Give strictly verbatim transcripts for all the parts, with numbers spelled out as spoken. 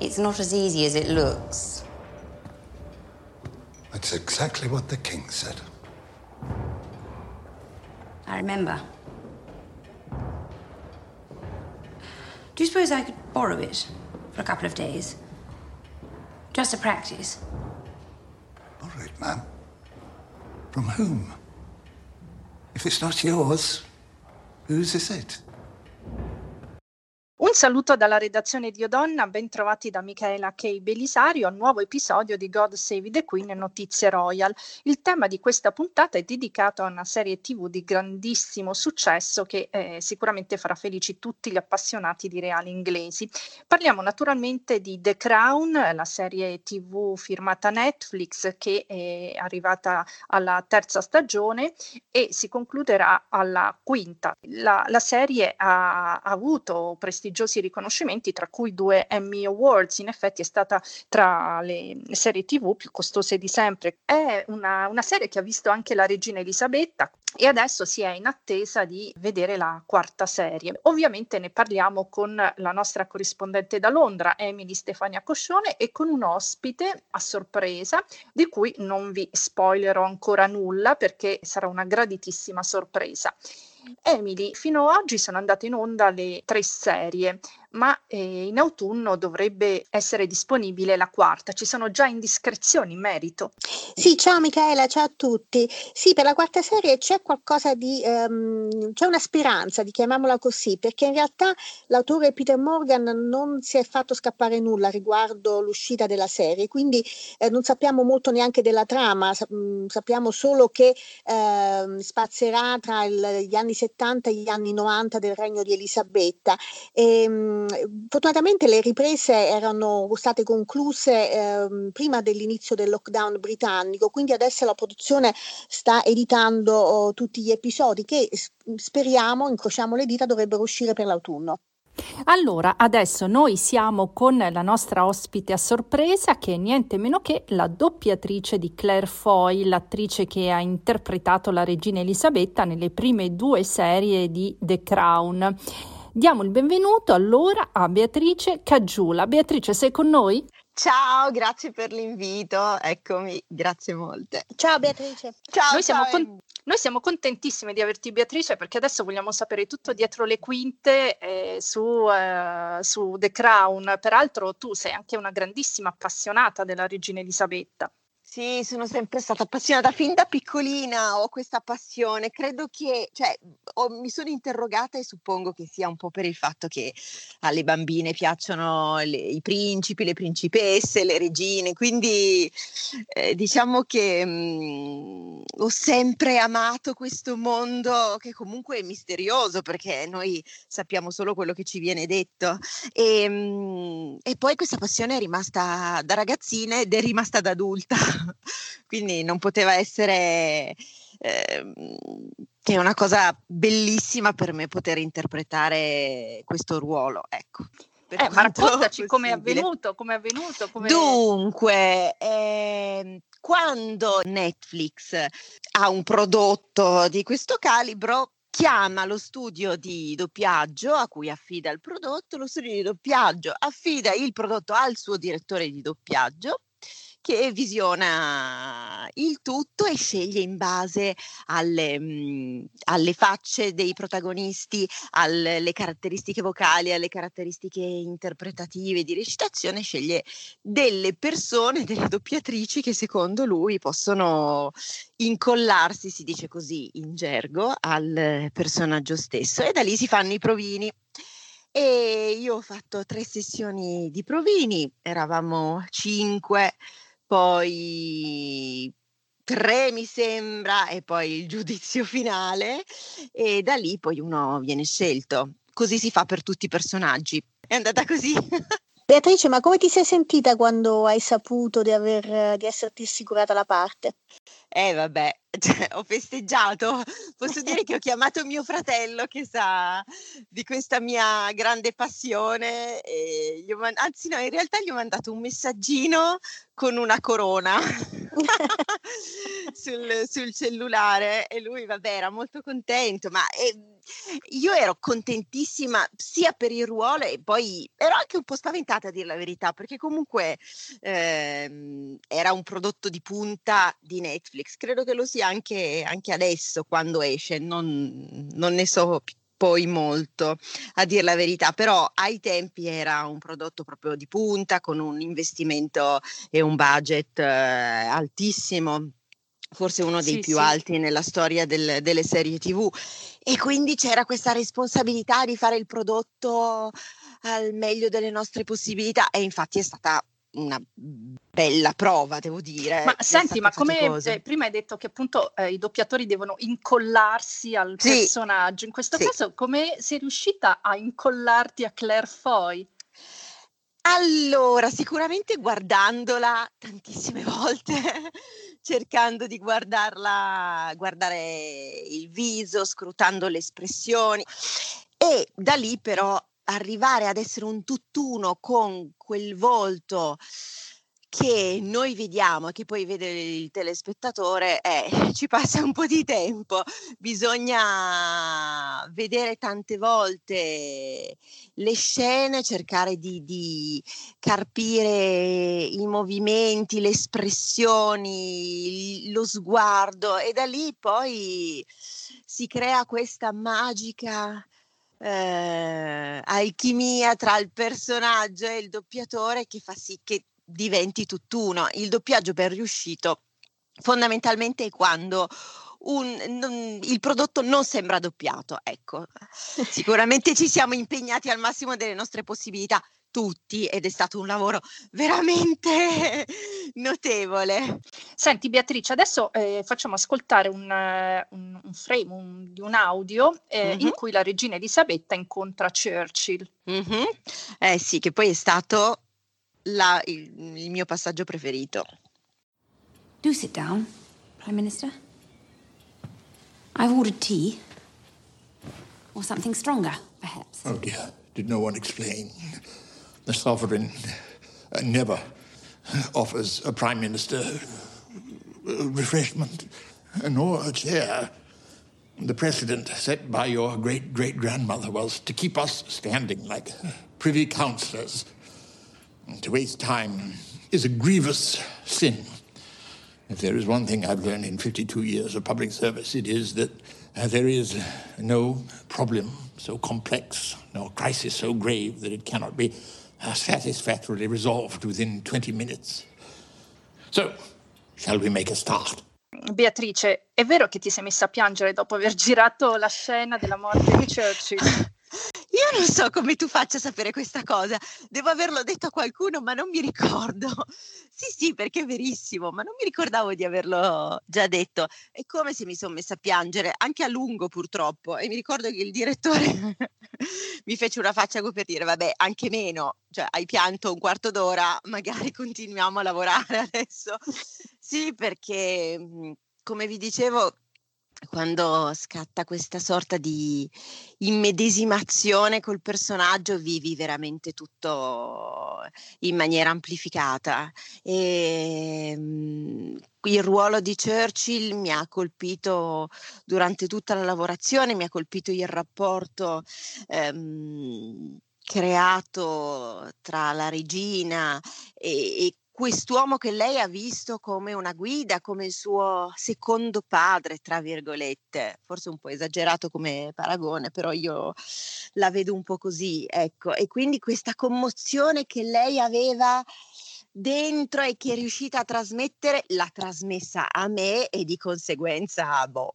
It's not as easy as it looks. That's exactly what the king said. I remember. Do you suppose I could borrow it for a couple of days? Just to practice. Borrow it, ma'am? From whom? If it's not yours, whose is it? Un saluto dalla redazione di Odonna, ben trovati da Michela K. Belisario a un nuovo episodio di God Save the Queen Notizie Royal. Il tema di questa puntata è dedicato a una serie tivù di grandissimo successo che eh, sicuramente farà felici tutti gli appassionati di reali inglesi. Parliamo naturalmente di The Crown, la serie tivù firmata Netflix che è arrivata alla terza stagione e si concluderà alla quinta. La, la serie ha, ha avuto prestigio riconoscimenti, tra cui due Emmy Awards. In effetti è stata tra le serie tivù più costose di sempre. È una, una serie che ha visto anche la regina Elisabetta e adesso si è in attesa di vedere la quarta serie. Ovviamente ne parliamo con la nostra corrispondente da Londra, Emily Stefania Coscione, e con un ospite a sorpresa di cui non vi spoilerò ancora nulla perché sarà una graditissima sorpresa. Emily, fino ad oggi sono andate in onda le tre serie, ma eh, in autunno dovrebbe essere disponibile la quarta. Ci sono già indiscrezioni in merito? Sì, ciao Michela, ciao a tutti. Sì, per la quarta serie c'è qualcosa di, um, c'è una speranza, di chiamiamola così, perché in realtà l'autore Peter Morgan non si è fatto scappare nulla riguardo l'uscita della serie, quindi eh, non sappiamo molto neanche della trama, sa- mh, sappiamo solo che eh, spazierà tra il, gli anni settanta e gli anni novanta del regno di Elisabetta. E, mh, fortunatamente le riprese erano state concluse eh, prima dell'inizio del lockdown britannico, quindi adesso la produzione sta editando oh, tutti gli episodi che speriamo, incrociamo le dita, dovrebbero uscire per l'autunno. Allora, adesso noi siamo con la nostra ospite a sorpresa che è niente meno che la doppiatrice di Claire Foy, l'attrice che ha interpretato la regina Elisabetta nelle prime due serie di The Crown. Diamo il benvenuto allora a Beatrice Caggiula. Beatrice, sei con noi? Ciao, grazie per l'invito, eccomi, grazie molte. Ciao Beatrice. Ciao, noi siamo ciao. Con... Noi siamo contentissime di averti, Beatrice, perché adesso vogliamo sapere tutto dietro le quinte eh, su, eh, su The Crown. Peraltro tu sei anche una grandissima appassionata della regina Elisabetta. Sì, sono sempre stata appassionata, fin da piccolina ho questa passione, credo che, cioè, ho, mi sono interrogata e suppongo che sia un po' per il fatto che alle bambine piacciono le, i principi, le principesse, le regine, quindi eh, diciamo che mh, ho sempre amato questo mondo che comunque è misterioso perché noi sappiamo solo quello che ci viene detto e, mh, e poi questa passione è rimasta da ragazzina ed è rimasta da adulta. Quindi non poteva essere eh, che è una cosa bellissima per me poter interpretare questo ruolo, ecco. Eh, ma raccontaci come è avvenuto, come è avvenuto. Com'è... Dunque, eh, quando Netflix ha un prodotto di questo calibro, chiama lo studio di doppiaggio a cui affida il prodotto, lo studio di doppiaggio affida il prodotto al suo direttore di doppiaggio, che visiona il tutto e sceglie in base alle, mh, alle facce dei protagonisti, alle caratteristiche vocali, alle caratteristiche interpretative di recitazione, sceglie delle persone, delle doppiatrici che secondo lui possono incollarsi, si dice così in gergo, al personaggio stesso e da lì si fanno i provini. E io ho fatto tre sessioni di provini, eravamo cinque, poi tre mi sembra e poi il giudizio finale e da lì poi uno viene scelto. Così si fa per tutti i personaggi. È andata così. Beatrice, ma come ti sei sentita quando hai saputo di, aver, di esserti assicurata la parte? Eh vabbè, cioè, ho festeggiato, posso dire che ho chiamato mio fratello che sa di questa mia grande passione, e gli ho man- anzi no, in realtà gli ho mandato un messaggino con una corona sul, sul cellulare e lui vabbè era molto contento, ma eh, io ero contentissima sia per il ruolo e poi ero anche un po' spaventata a dire la verità, perché comunque ehm, era un prodotto di punta di Netflix, credo che lo sia anche, anche adesso quando esce, non, non ne so più poi molto, a dir la verità, però ai tempi era un prodotto proprio di punta, con un investimento e un budget eh, altissimo, forse uno dei sì, più sì. alti nella storia del, delle serie tivù, e quindi c'era questa responsabilità di fare il prodotto al meglio delle nostre possibilità, e infatti è stata una bella prova, devo dire. Ma senti, ma come eh, prima hai detto che appunto eh, i doppiatori devono incollarsi al sì. personaggio, in questo sì. caso come sei riuscita a incollarti a Claire Foy? Allora, sicuramente guardandola tantissime volte, cercando di guardarla, guardare il viso, scrutando le espressioni, e da lì però arrivare ad essere un tutt'uno con quel volto che noi vediamo e che poi vede il telespettatore, eh, ci passa un po' di tempo. Bisogna vedere tante volte le scene, cercare di, di carpire i movimenti, le espressioni, lo sguardo, e da lì poi si crea questa magica Eh, alchimia tra il personaggio e il doppiatore che fa sì che diventi tutt'uno. Il doppiaggio ben riuscito fondamentalmente è quando un, non, il prodotto non sembra doppiato, ecco. Sicuramente ci siamo impegnati al massimo delle nostre possibilità tutti, ed è stato un lavoro veramente notevole. Senti Beatrice, adesso eh, facciamo ascoltare un, un, un frame un, di un audio eh, mm-hmm. in cui la regina Elisabetta incontra Churchill. Mm-hmm. Eh sì, che poi è stato la, il, il mio passaggio preferito. Do sit down, Prime Minister. I've ordered tea. Or something stronger, perhaps. Oh dear, did no one explain? The sovereign uh, never offers a prime minister a refreshment nor a chair. The precedent set by your great-great-grandmother was to keep us standing like privy councillors. To waste time is a grievous sin. If there is one thing I've learned in fifty-two years of public service, it is that uh, there is no problem so complex, no crisis so grave that it cannot be are satisfactorily resolved within twenty minutes. So, shall we make a start? Beatrice, è vero che ti sei messa a piangere dopo aver girato la scena della morte di Churchill? Io non so come tu faccia a sapere questa cosa, devo averlo detto a qualcuno, ma non mi ricordo. Sì, sì, perché è verissimo, ma non mi ricordavo di averlo già detto. È come se mi sono messa a piangere, anche a lungo purtroppo, e mi ricordo che il direttore mi fece una faccia come per dire, vabbè, anche meno, cioè hai pianto un quarto d'ora, magari continuiamo a lavorare adesso. Sì, perché come vi dicevo, quando scatta questa sorta di immedesimazione col personaggio, vivi veramente tutto in maniera amplificata. E il ruolo di Churchill mi ha colpito durante tutta la lavorazione, mi ha colpito il rapporto ehm, creato tra la regina e, e quest'uomo che lei ha visto come una guida, come il suo secondo padre, tra virgolette, forse un po' esagerato come paragone, però io la vedo un po' così, ecco, e quindi questa commozione che lei aveva dentro e che è riuscita a trasmettere, l'ha trasmessa a me, e di conseguenza, boh,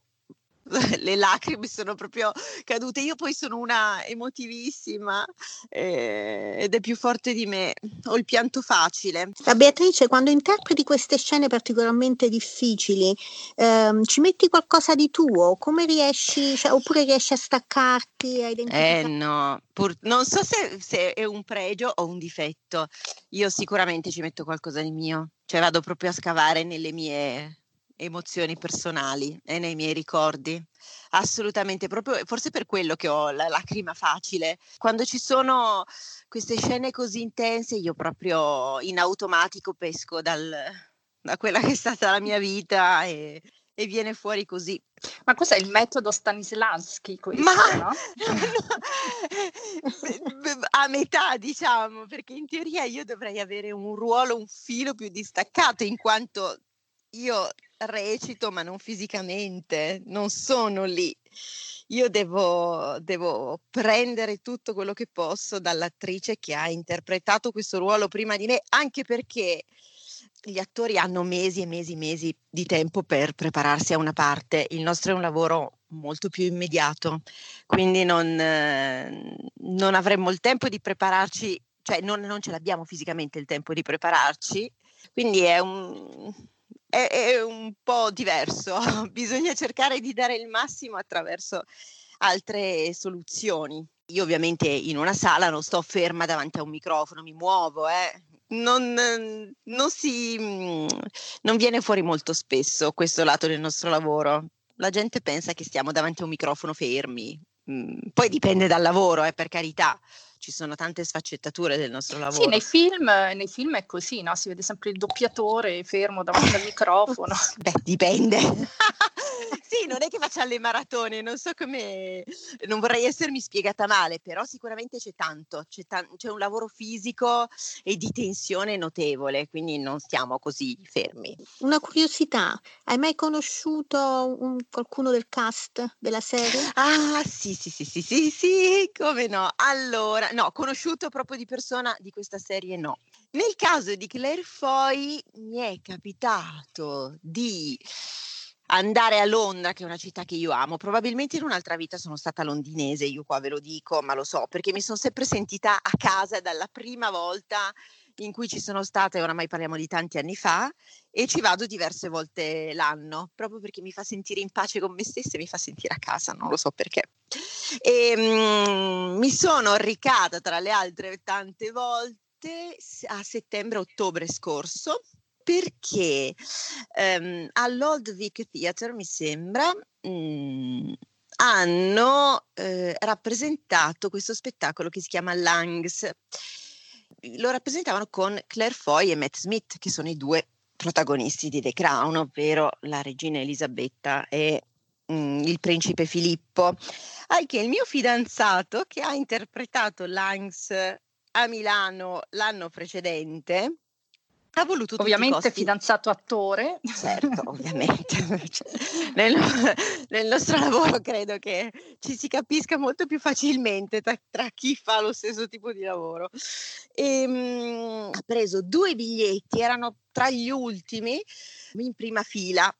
le lacrime sono proprio cadute. Io poi sono una emotivissima eh, ed è più forte di me, ho il pianto facile. La Beatrice, quando interpreti queste scene particolarmente difficili ehm, ci metti qualcosa di tuo? Come riesci, cioè, oppure riesci a staccarti, a identificare? Eh no, pur, non so se, se è un pregio o un difetto, io sicuramente ci metto qualcosa di mio, cioè vado proprio a scavare nelle mie emozioni personali e nei miei ricordi, assolutamente, proprio forse per quello che ho la lacrima facile. Quando ci sono queste scene così intense, io proprio in automatico pesco dal, da quella che è stata la mia vita e, e viene fuori così. Ma cos'è il metodo Stanislavski questo, ma no? A metà, diciamo, perché in teoria io dovrei avere un ruolo un filo più distaccato, in quanto io recito ma non fisicamente, non sono lì. Io devo, devo prendere tutto quello che posso dall'attrice che ha interpretato questo ruolo prima di me, anche perché gli attori hanno mesi e mesi e mesi di tempo per prepararsi a una parte. Il nostro è un lavoro molto più immediato, quindi non, eh, non avremmo il tempo di prepararci, cioè non, non ce l'abbiamo fisicamente il tempo di prepararci, quindi è un... è un po' diverso, bisogna cercare di dare il massimo attraverso altre soluzioni. Io ovviamente in una sala non sto ferma davanti a un microfono, mi muovo, eh. non, non, si, non viene fuori molto spesso questo lato del nostro lavoro. La gente pensa che stiamo davanti a un microfono fermi, poi dipende dal lavoro, eh, per carità. Ci sono tante sfaccettature del nostro lavoro. Sì, nei film, nei film è così, no? Si vede sempre il doppiatore fermo davanti al microfono. Beh, dipende. Sì, non è che faccia le maratone, non so come, non vorrei essermi spiegata male, però sicuramente c'è tanto, c'è, ta- c'è un lavoro fisico e di tensione notevole, quindi non stiamo così fermi. Una curiosità, hai mai conosciuto un, qualcuno del cast della serie? Ah, sì, sì, sì, sì, sì, sì, come no. Allora, no, conosciuto proprio di persona di questa serie no. Nel caso di Claire Foy mi è capitato di andare a Londra, che è una città che io amo. Probabilmente in un'altra vita sono stata londinese, io qua ve lo dico, ma lo so, perché mi sono sempre sentita a casa dalla prima volta in cui ci sono stata, e oramai parliamo di tanti anni fa, e ci vado diverse volte l'anno, proprio perché mi fa sentire in pace con me stessa e mi fa sentire a casa, non lo so perché. E, mm, mi sono recata tra le altre tante volte a settembre-ottobre scorso, perché um, all'Old Vic Theatre, mi sembra, mh, hanno eh, rappresentato questo spettacolo che si chiama Langs. Lo rappresentavano con Claire Foy e Matt Smith, che sono i due protagonisti di The Crown, ovvero la regina Elisabetta e mh, il principe Filippo. Al che il mio fidanzato, che ha interpretato Langs a Milano l'anno precedente, ha voluto ovviamente fidanzato attore, certo, ovviamente nel, nel nostro lavoro credo che ci si capisca molto più facilmente tra, tra chi fa lo stesso tipo di lavoro, e, mh, ha preso due biglietti, erano tra gli ultimi in prima fila.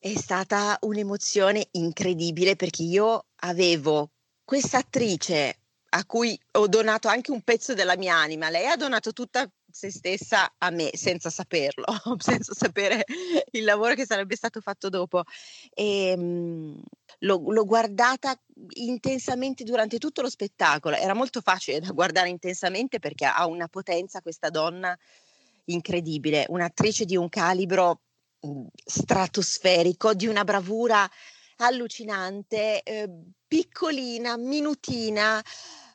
È stata un'emozione incredibile, perché io avevo questa attrice a cui ho donato anche un pezzo della mia anima, lei ha donato tutta se stessa a me senza saperlo, senza sapere il lavoro che sarebbe stato fatto dopo, e mh, l'ho, l'ho guardata intensamente durante tutto lo spettacolo. Era molto facile da guardare intensamente, perché ha una potenza questa donna incredibile, un'attrice di un calibro mh, stratosferico, di una bravura allucinante, eh, piccolina, minutina,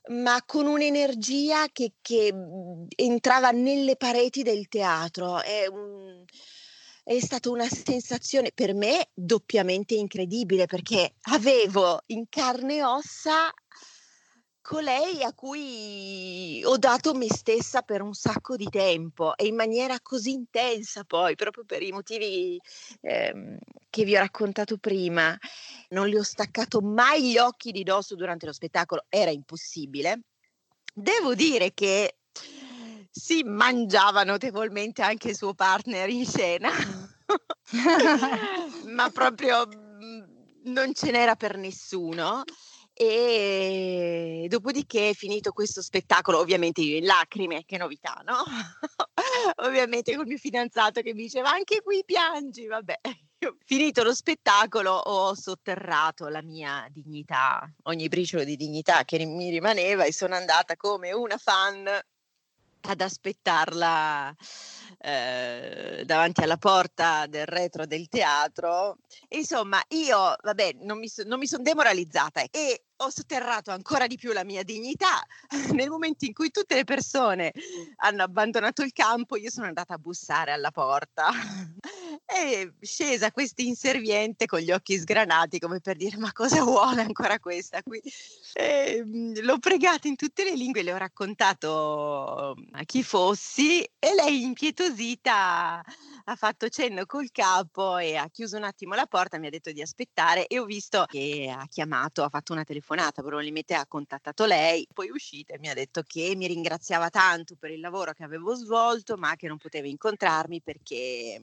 ma con un'energia che, che entrava nelle pareti del teatro. È, un, è stata una sensazione per me doppiamente incredibile, perché avevo in carne e ossa colei a cui ho dato me stessa per un sacco di tempo, e in maniera così intensa, poi proprio per i motivi ehm, che vi ho raccontato prima. Non le ho staccato mai gli occhi di dosso durante lo spettacolo, era impossibile. Devo dire che si mangiava notevolmente anche il suo partner in scena, ma proprio non ce n'era per nessuno. E dopodiché, finito questo spettacolo, ovviamente io in lacrime, che novità, no? Ovviamente col mio fidanzato che mi diceva anche qui piangi, vabbè. Finito lo spettacolo ho sotterrato la mia dignità, ogni briciolo di dignità che mi rimaneva, e sono andata come una fan ad aspettarla eh, davanti alla porta del retro del teatro. E insomma, io vabbè, non mi, non mi sono demoralizzata e ho sotterrato ancora di più la mia dignità. Nel momento in cui tutte le persone hanno abbandonato il campo, io sono andata a bussare alla porta è scesa questa inserviente con gli occhi sgranati come per dire ma cosa vuole ancora questa qui. E l'ho pregata in tutte le lingue, le ho raccontato a chi fossi e lei impietosita ha fatto cenno col capo e ha chiuso un attimo la porta, mi ha detto di aspettare e ho visto che ha chiamato, ha fatto una telefonata, probabilmente ha contattato lei, poi è uscita e mi ha detto che mi ringraziava tanto per il lavoro che avevo svolto ma che non poteva incontrarmi perché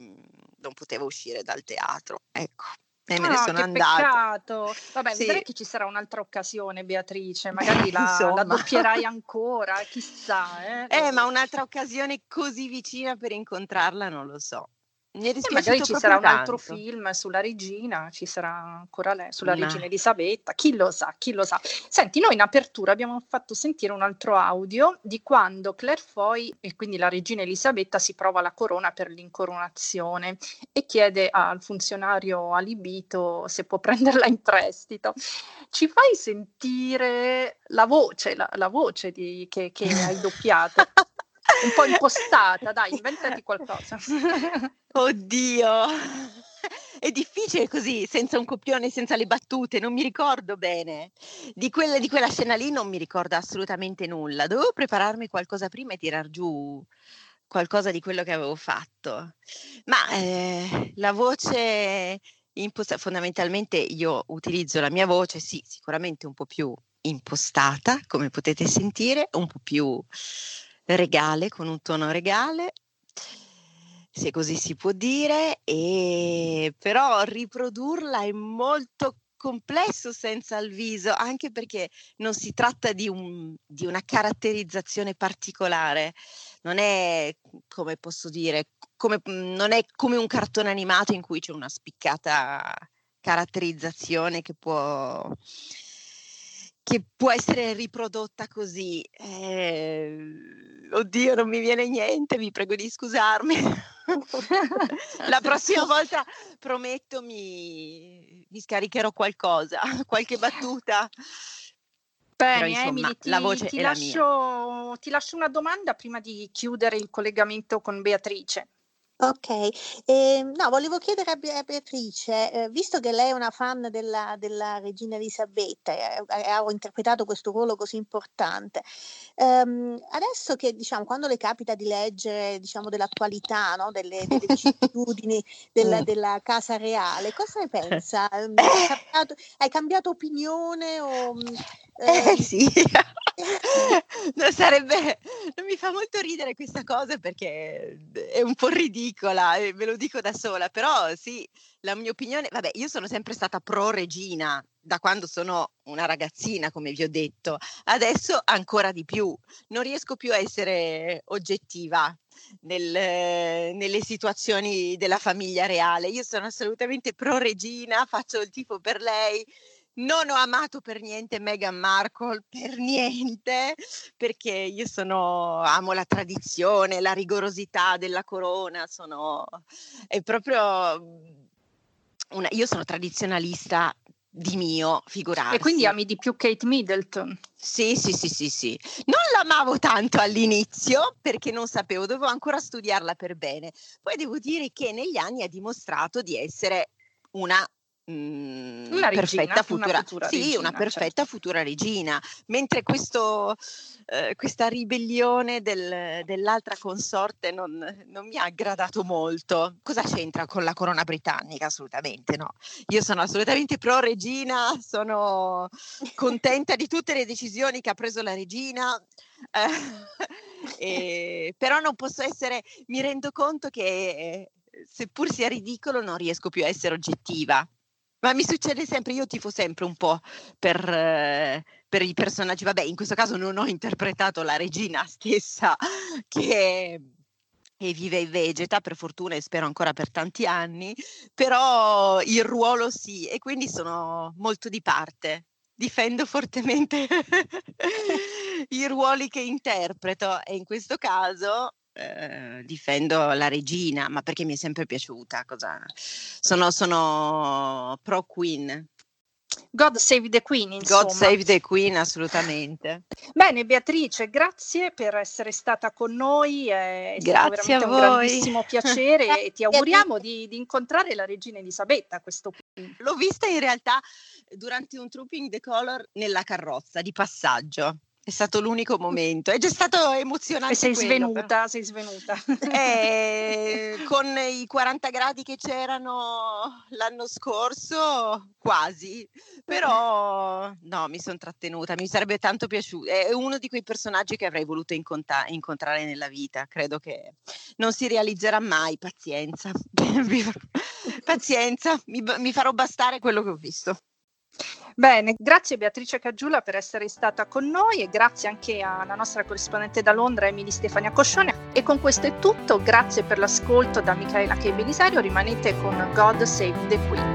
non potevo uscire dal teatro, ecco. E me ah, ne sono che andata. Peccato. Vabbè, sì. Vedrai che ci sarà un'altra occasione, Beatrice, magari la, la doppierai ancora, chissà. Eh, eh ma un'altra occasione così vicina per incontrarla non lo so. Mi è dispiaciuto eh, magari ci sarà tanto. Un altro film sulla regina, ci sarà ancora lei, sulla no. regina Elisabetta, chi lo sa, chi lo sa. Senti, noi in apertura abbiamo fatto sentire un altro audio di quando Claire Foy, e quindi la regina Elisabetta, si prova la corona per l'incoronazione e chiede al funzionario allibito se può prenderla in prestito. Ci fai sentire la voce, la, la voce di, che, che hai doppiato? Un po' impostata, dai, inventati qualcosa. Oddio, è difficile così, senza un copione, senza le battute, non mi ricordo bene. Di quella, di quella scena lì non mi ricordo assolutamente nulla. Dovevo prepararmi qualcosa prima e tirar giù qualcosa di quello che avevo fatto. Ma eh, la voce impostata, fondamentalmente io utilizzo la mia voce, sì, sicuramente un po' più impostata, come potete sentire, un po' più... regale, con un tono regale, se così si può dire, e però riprodurla è molto complesso senza il viso, anche perché non si tratta di, un, di una caratterizzazione particolare, non è come posso dire, come, non è come un cartone animato in cui c'è una spiccata caratterizzazione che può... che può essere riprodotta così. Eh, oddio, non mi viene niente, vi prego di scusarmi. La prossima volta, prometto, mi, mi scaricherò qualcosa, qualche battuta. Bene, però, insomma, Emily, ti, la voce ti, è lascio, la mia. Ti lascio una domanda prima di chiudere il collegamento con Beatrice. Ok, eh, no, volevo chiedere a, Be- a Beatrice, eh, visto che lei è una fan della, della regina Elisabetta e eh, ha interpretato questo ruolo così importante, ehm, adesso che, diciamo, quando le capita di leggere, diciamo, dell'attualità, no? delle, delle vicissitudini della, della Casa Reale, cosa ne pensa? Hai cambiato, hai cambiato opinione o... Eh, eh sì, non sarebbe, non mi fa molto ridere questa cosa perché è un po' ridicola, e ve lo dico da sola, però sì, la mia opinione, vabbè, io sono sempre stata pro regina da quando sono una ragazzina, come vi ho detto, adesso ancora di più, non riesco più a essere oggettiva nel, nelle situazioni della famiglia reale, io sono assolutamente pro regina, faccio il tifo per lei. Non ho amato per niente Meghan Markle, per niente, perché io sono, amo la tradizione, la rigorosità della corona, sono, è proprio, una, io sono tradizionalista di mio, figurarsi. E quindi ami di più Kate Middleton? Sì, sì, sì, sì, sì. Non l'amavo tanto all'inizio perché non sapevo, dovevo ancora studiarla per bene. Poi devo dire che negli anni ha dimostrato di essere una Mm, una regina, perfetta futura, una futura sì, regina, una perfetta certo. futura regina, mentre questo, eh, questa ribellione del, dell'altra consorte non, non mi ha aggradato molto. Cosa c'entra con la corona britannica? Assolutamente no. Io sono assolutamente pro regina, sono contenta di tutte le decisioni che ha preso la regina. Eh, eh, però non posso essere, mi rendo conto che eh, seppur sia ridicolo, non riesco più a essere oggettiva. Ma mi succede sempre, io tifo sempre un po' per, eh, per i personaggi, vabbè, in questo caso non ho interpretato la regina stessa che, che vive e vegeta, per fortuna e spero ancora per tanti anni, però il ruolo sì, e quindi sono molto di parte, difendo fortemente i ruoli che interpreto e in questo caso... Eh, difendo la regina, ma perché mi è sempre piaciuta. Cosa? Sono, sono pro Queen. God Save the Queen, insomma. God Save the Queen, assolutamente. Bene, Beatrice, grazie per essere stata con noi, è grazie stato veramente a voi. Un grandissimo piacere e ti auguriamo di, di incontrare la regina Elisabetta a questo punto. L'ho vista in realtà durante un Trooping the Color nella carrozza di passaggio. È stato l'unico momento, è già stato emozionante. E sei quello, svenuta, però. sei svenuta. Eh, con i quaranta gradi che c'erano l'anno scorso, quasi, però no, mi sono trattenuta, mi sarebbe tanto piaciuto. È uno di quei personaggi che avrei voluto incontra- incontrare nella vita, credo che non si realizzerà mai, pazienza, pazienza, mi, mi farò bastare quello che ho visto. Bene, grazie Beatrice Caggiula per essere stata con noi e grazie anche alla nostra corrispondente da Londra Emily Stefania Coscione. E con questo è tutto, grazie per l'ascolto da Michela K. Belisario, rimanete con God Save the Queen.